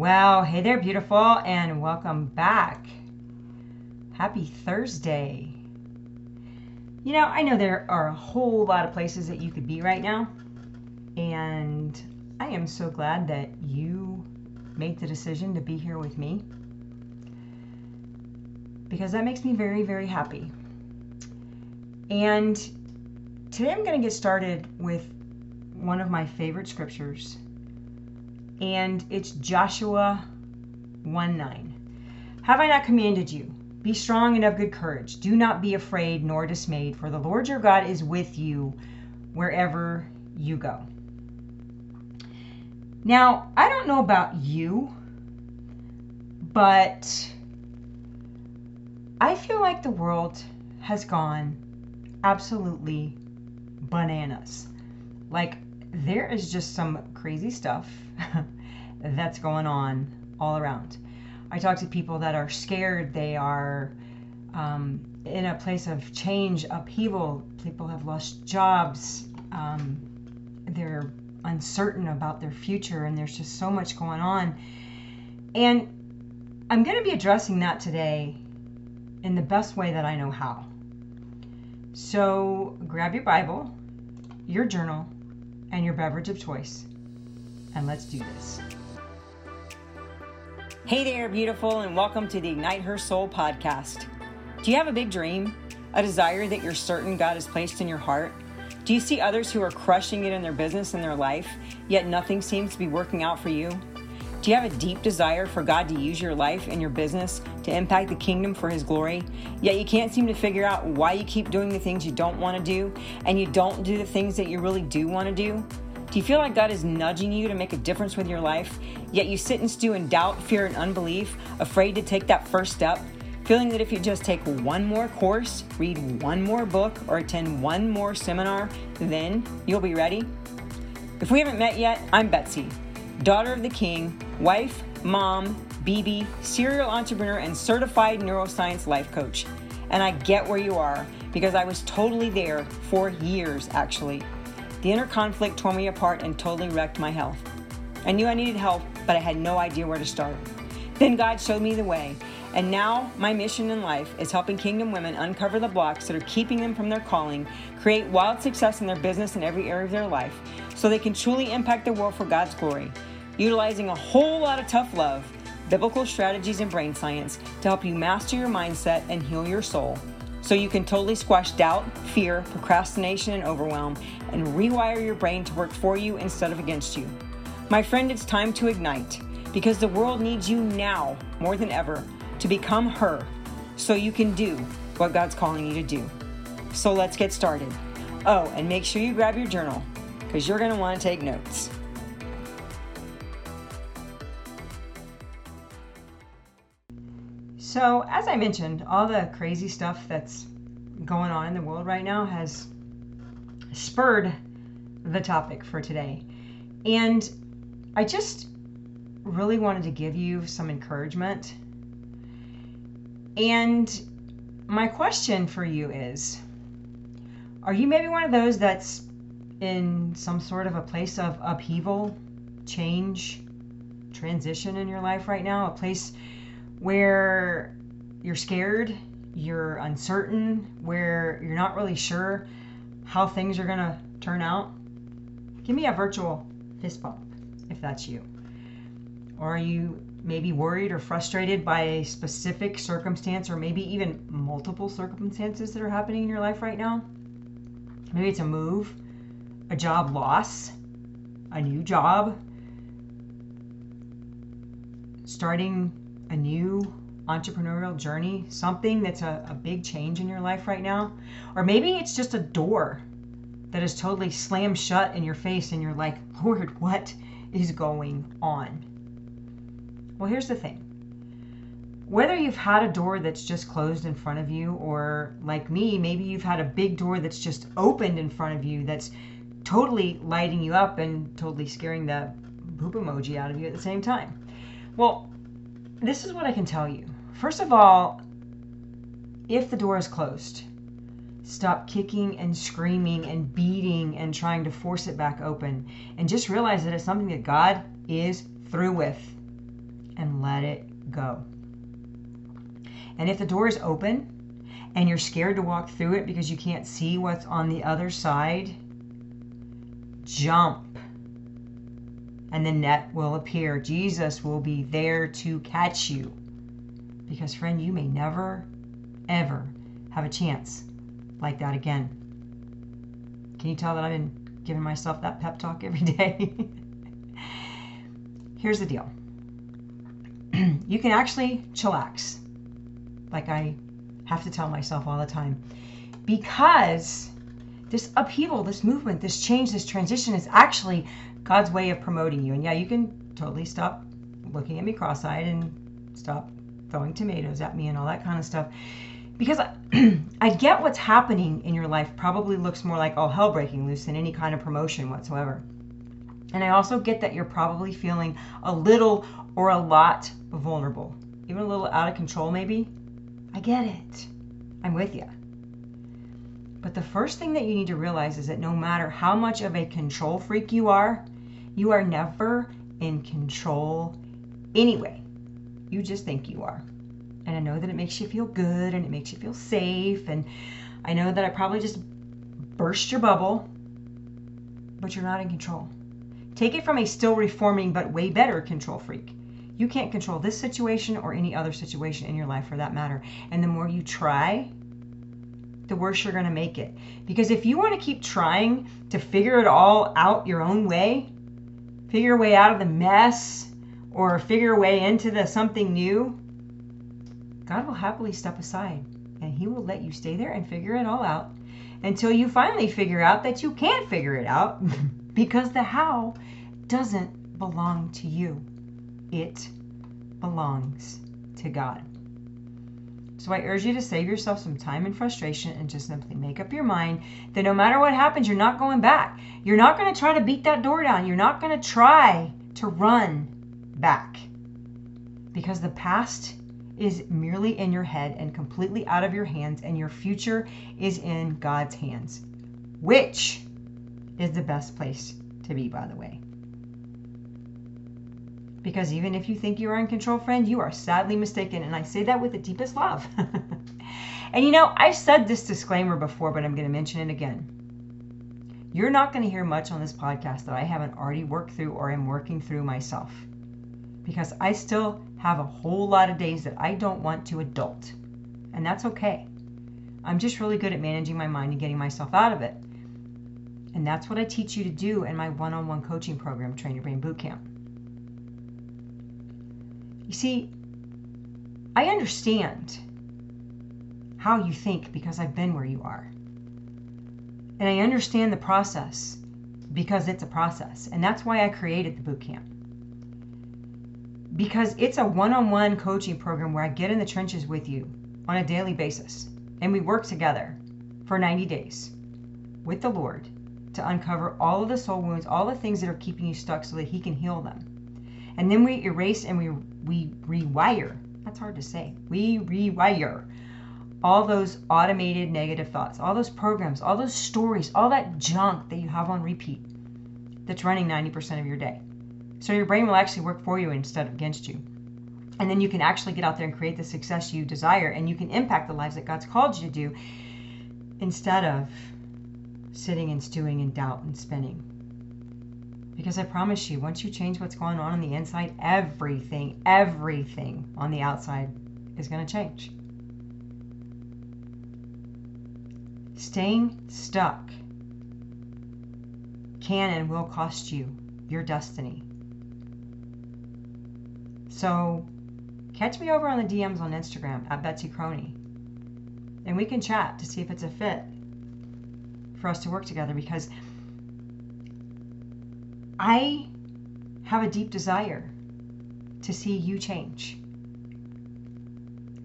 Wow, hey there, beautiful, and welcome back. Happy Thursday. You know, I know there are a whole lot of places that you could be right now, and I am so glad that you made the decision to be here with me, because that makes me very, very happy. And today I'm going to get started with one of my favorite scriptures, and it's Joshua 1:9. Have I not commanded you? Be strong and of good courage. Do not be afraid nor dismayed, for the Lord your God is with you wherever you go. Now, I don't know about you, but I feel like the world has gone absolutely bananas. Like, there is just some crazy stuff that's going on all around. I talk to people that are scared. They are in a place of change, upheaval. People have lost jobs. They're uncertain about their future, and there's just so much going on. And I'm going to be addressing that today in the best way that I know how. So grab your Bible, your journal, and your beverage of choice, and let's do this. Hey there, beautiful, and welcome to the Ignite Her Soul podcast. Do you have a big dream, a desire that you're certain God has placed in your heart? Do you see others who are crushing it in their business and their life, yet nothing seems to be working out for you? Do you have a deep desire for God to use your life and your business to impact the kingdom for His glory, yet you can't seem to figure out why you keep doing the things you don't want to do, and you don't do the things that you really do want to do? Do you feel like God is nudging you to make a difference with your life, yet you sit and stew in doubt, fear, and unbelief, afraid to take that first step, feeling that if you just take one more course, read one more book, or attend one more seminar, then you'll be ready? If we haven't met yet, I'm Betsy, daughter of the King, wife, mom, BB, serial entrepreneur, and certified neuroscience life coach. And I get where you are, because I was totally there for years, actually. The inner conflict tore me apart and totally wrecked my health. I knew I needed help, but I had no idea where to start. Then God showed me the way, and now my mission in life is helping kingdom women uncover the blocks that are keeping them from their calling, create wild success in their business in every area of their life, so they can truly impact the world for God's glory, utilizing a whole lot of tough love, biblical strategies, and brain science to help you master your mindset and heal your soul, so you can totally squash doubt, fear, procrastination, and overwhelm, and rewire your brain to work for you instead of against you. My friend, it's time to ignite, because the world needs you now more than ever to become her, so you can do what God's calling you to do. So let's get started. Oh, and make sure you grab your journal, because you're going to want to take notes. So, as I mentioned, all the crazy stuff that's going on in the world right now has spurred the topic for today. And I just really wanted to give you some encouragement. And my question for you is, are you maybe one of those that's in some sort of a place of upheaval, change, transition in your life right now? A place where you're scared, you're uncertain, where you're not really sure how things are gonna turn out? Give me a virtual fist bump if that's you. Or are you maybe worried or frustrated by a specific circumstance, or maybe even multiple circumstances that are happening in your life right now? Maybe it's a move, a job loss, a new job, starting a new entrepreneurial journey, something that's a big change in your life right now. Or maybe it's just a door that is totally slammed shut in your face and you're like, Lord, what is going on? Well, here's the thing. Whether you've had a door that's just closed in front of you, or like me, maybe you've had a big door that's just opened in front of you that's totally lighting you up and totally scaring the poop emoji out of you at the same time. Well, this is what I can tell you. First of all, if the door is closed, stop kicking and screaming and beating and trying to force it back open, and just realize that it's something that God is through with. and let it go. And if the door is open and you're scared to walk through it because you can't see what's on the other side, jump and the net will appear. Jesus will be there to catch you, because friend, you may never ever have a chance like that again. Can you tell that I've been giving myself that pep talk every day? Here's the deal. You can actually chillax, like I have to tell myself all the time, because this upheaval, this movement, this change, this transition is actually God's way of promoting you. And yeah, you can totally stop looking at me cross-eyed and stop throwing tomatoes at me and all that kind of stuff, because I get what's happening in your life probably looks more like all hell breaking loose than any kind of promotion whatsoever. And I also get that you're probably feeling a little or a lot vulnerable, even a little out of control maybe. I get it. I'm with you. But the first thing that you need to realize is that no matter how much of a control freak you are never in control anyway. You just think you are. And I know that it makes you feel good and it makes you feel safe. And I know that I probably just burst your bubble, but you're not in control. Take it from a still reforming but way better control freak. You can't control this situation or any other situation in your life for that matter. And the more you try, the worse you're going to make it. Because if you want to keep trying to figure it all out your own way, figure a way out of the mess or figure a way into the something new, God will happily step aside and he will let you stay there and figure it all out until you finally figure out that you can't figure it out, because the how doesn't belong to you. It belongs to God. So I urge you to save yourself some time and frustration and just simply make up your mind that no matter what happens, you're not going back. You're not going to try to beat that door down. You're not going to try to run back, because the past is merely in your head and completely out of your hands, and your future is in God's hands, which is the best place to be, by the way. Because even if you think you are in control, friend, you are sadly mistaken. And I say that with the deepest love. And you know, I've said this disclaimer before, but I'm going to mention it again. You're not going to hear much on this podcast that I haven't already worked through or am working through myself. Because I still have a whole lot of days that I don't want to adult. And that's okay. I'm just really good at managing my mind and getting myself out of it. And that's what I teach you to do in my one-on-one coaching program, Train Your Brain Bootcamp. You see, I understand how you think because I've been where you are. And I understand the process because it's a process. And that's why I created the bootcamp. Because it's a one-on-one coaching program where I get in the trenches with you on a daily basis. And we work together for 90 days with the Lord to uncover all of the soul wounds, all the things that are keeping you stuck so that he can heal them. And then we erase and we rewire. That's hard to say. We rewire all those automated negative thoughts, all those programs, all those stories, all that junk that you have on repeat that's running 90% of your day. So your brain will actually work for you instead of against you. And then you can actually get out there and create the success you desire, and you can impact the lives that God's called you to do instead of sitting and stewing in doubt and spinning. Because I promise you, once you change what's going on the inside, everything on the outside is going to change. Staying stuck can and will cost you your destiny. So catch me over on the DMs on Instagram at Betsy Croney, and we can chat to see if it's a fit for us to work together, because I have a deep desire to see you change.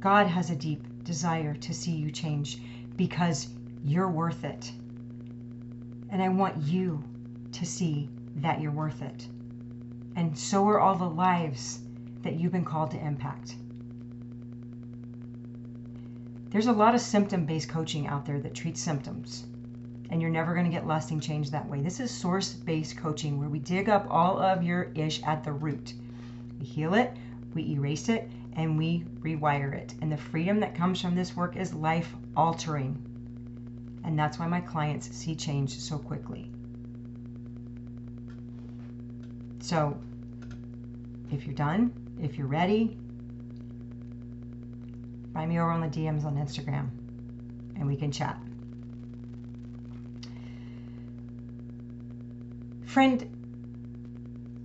God has a deep desire to see you change, because you're worth it. And I want you to see that you're worth it. And so are all the lives that you've been called to impact. There's a lot of symptom-based coaching out there that treats symptoms, and you're never going to get lasting change that way. This is source-based coaching, where we dig up all of your ish at the root. We heal it, we erase it, and we rewire it. And the freedom that comes from this work is life-altering. And that's why my clients see change so quickly. So, if you're done, if you're ready, find me over on the DMs on Instagram, and we can chat. Friend,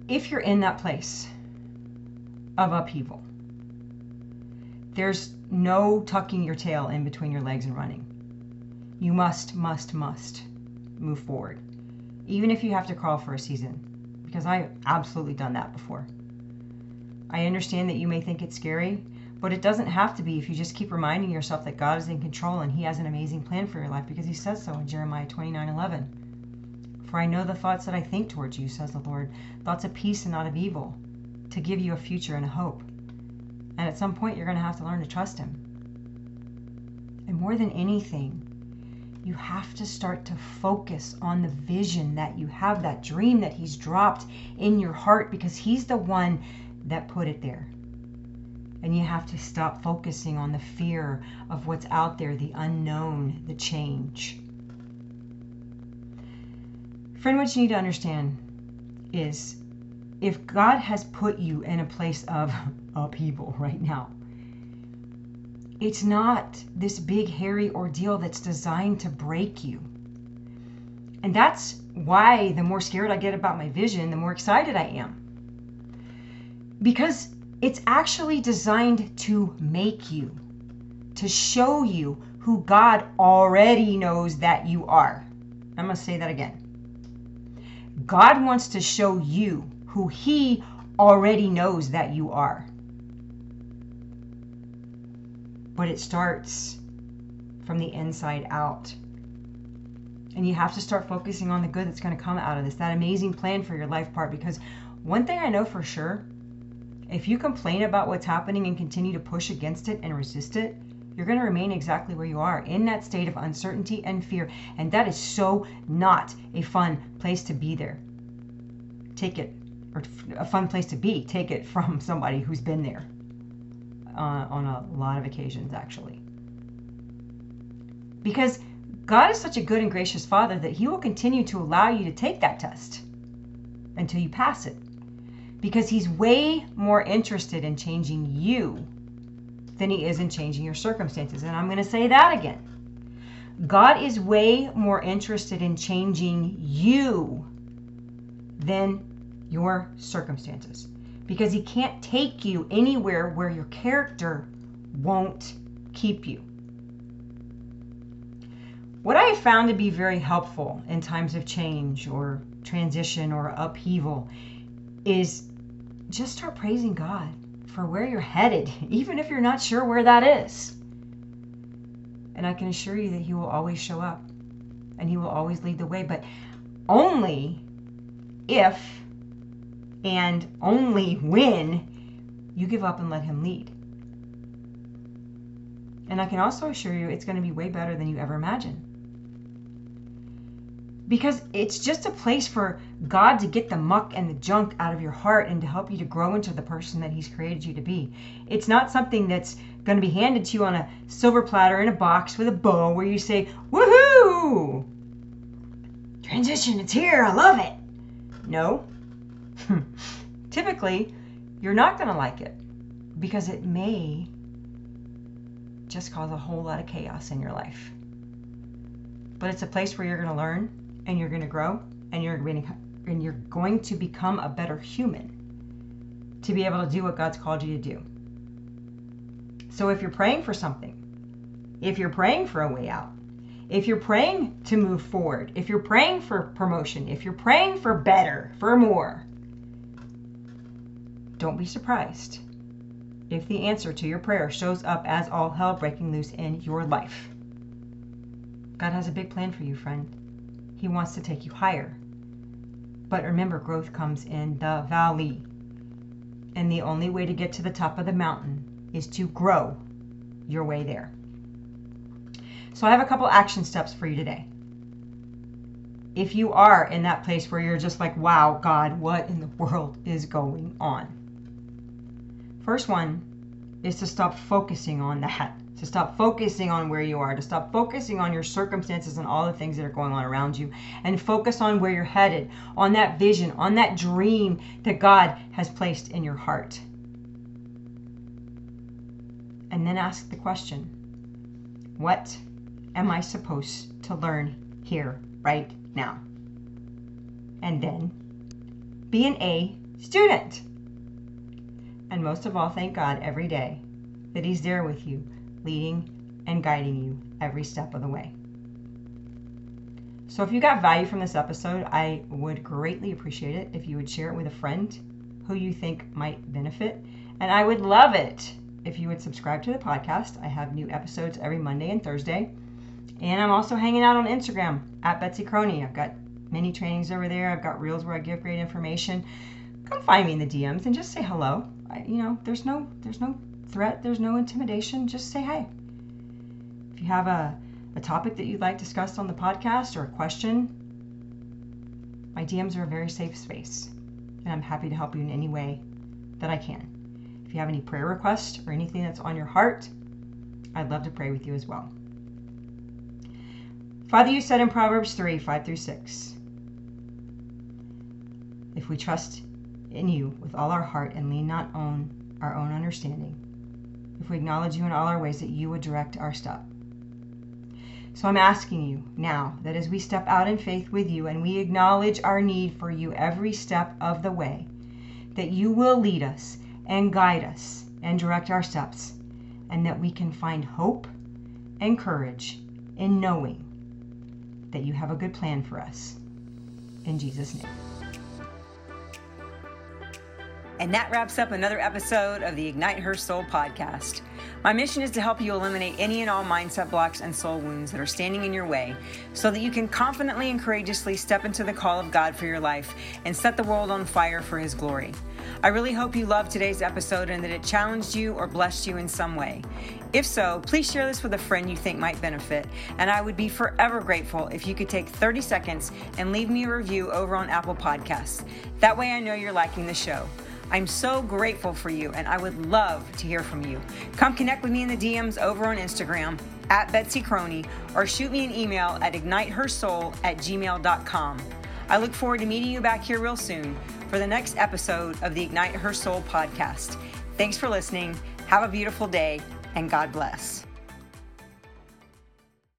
if you're in that place of upheaval, there's no tucking your tail in between your legs and running. You must move forward. Even if you have to crawl for a season, because I've absolutely done that before. I understand that you may think it's scary, but it doesn't have to be if you just keep reminding yourself that God is in control and He has an amazing plan for your life, because He says so in Jeremiah 29:11. For I know the thoughts that I think towards you, says the Lord, thoughts of peace and not of evil, to give you a future and a hope. And at some point, you're going to have to learn to trust Him. And more than anything, you have to start to focus on the vision that you have, that dream that He's dropped in your heart, because He's the one that put it there. And you have to stop focusing on the fear of what's out there, the unknown, the change. Friend, what you need to understand is, if God has put you in a place of upheaval right now, it's not this big, hairy ordeal that's designed to break you. And that's why the more scared I get about my vision, the more excited I am. Because it's actually designed to make you, to show you who God already knows that you are. I'm going to say that again. God wants to show you who He already knows that you are. But it starts from the inside out. And you have to start focusing on the good that's going to come out of this, that amazing plan for your life part. Because one thing I know for sure, if you complain about what's happening and continue to push against it and resist it, you're going to remain exactly where you are, in that state of uncertainty and fear. And that is so not a fun place to be there. Take it, or a fun place to be, take it from somebody who's been there on a lot of occasions, actually. Because God is such a good and gracious Father that He will continue to allow you to take that test until you pass it. Because He's way more interested in changing you than He is in changing your circumstances. And I'm going to say that again. God is way more interested in changing you than your circumstances. Because He can't take you anywhere where your character won't keep you. What I have found to be very helpful in times of change or transition or upheaval is just start praising God for where you're headed, even if you're not sure where that is. And I can assure you that He will always show up and He will always lead the way, but only if and only when you give up and let Him lead. And I can also assure you it's going to be way better than you ever imagined. Because it's just a place for God to get the muck and the junk out of your heart and to help you to grow into the person that He's created you to be. It's not something that's going to be handed to you on a silver platter in a box with a bow where you say, woohoo! Transition, it's here, I love it! No. Typically, you're not going to like it because it may just cause a whole lot of chaos in your life. But it's a place where you're going to learn and you're going to grow and you're going to become a better human to be able to do what God's called you to do. So if you're praying for something, if you're praying for a way out, if you're praying to move forward, if you're praying for promotion, if you're praying for better, for more, don't be surprised if the answer to your prayer shows up as all hell breaking loose in your life. God has a big plan for you, friend. He wants to take you higher. But remember, growth comes in the valley. And the only way to get to the top of the mountain is to grow your way there. So I have a couple action steps for you today. If you are in that place where you're just like, wow, God, what in the world is going on? First one is to stop focusing on that, to stop focusing on where you are, to stop focusing on your circumstances and all the things that are going on around you, and focus on where you're headed, on that vision, on that dream that God has placed in your heart. And then ask the question, what am I supposed to learn here, right now? And then be an A student. And most of all, thank God every day that He's there with you, leading and guiding you every step of the way. So if you got value from this episode, I would greatly appreciate it if you would share it with a friend who you think might benefit. And I would love it if you would subscribe to the podcast. I have new episodes every Monday and Thursday. And I'm also hanging out on Instagram at Betsy Croney. I've got many trainings over there. I've got reels where I give great information. Come find me in the DMs and just say hello. There's no threat. There's no intimidation. Just say hey. If you have a topic that you'd like discussed on the podcast or a question, my DMs are a very safe space, and I'm happy to help you in any way that I can. If you have any prayer requests or anything that's on your heart, I'd love to pray with you as well. Father, you said in Proverbs 3, 5 through 6, if we trust in you with all our heart and lean not on our own understanding, if we acknowledge you in all our ways, that you would direct our step. So I'm asking you now that as we step out in faith with you and we acknowledge our need for you every step of the way, that you will lead us and guide us and direct our steps, and that we can find hope and courage in knowing that you have a good plan for us. In Jesus' name. And that wraps up another episode of the Ignite Her Soul podcast. My mission is to help you eliminate any and all mindset blocks and soul wounds that are standing in your way so that you can confidently and courageously step into the call of God for your life and set the world on fire for His glory. I really hope you loved today's episode and that it challenged you or blessed you in some way. If so, please share this with a friend you think might benefit, and I would be forever grateful if you could take 30 seconds and leave me a review over on Apple Podcasts. That way I know you're liking the show. I'm so grateful for you, and I would love to hear from you. Come connect with me in the DMs over on Instagram at Betsy Croney, or shoot me an email at ignitehersoul@gmail.com. I look forward to meeting you back here real soon for the next episode of the Ignite Her Soul podcast. Thanks for listening. Have a beautiful day, and God bless.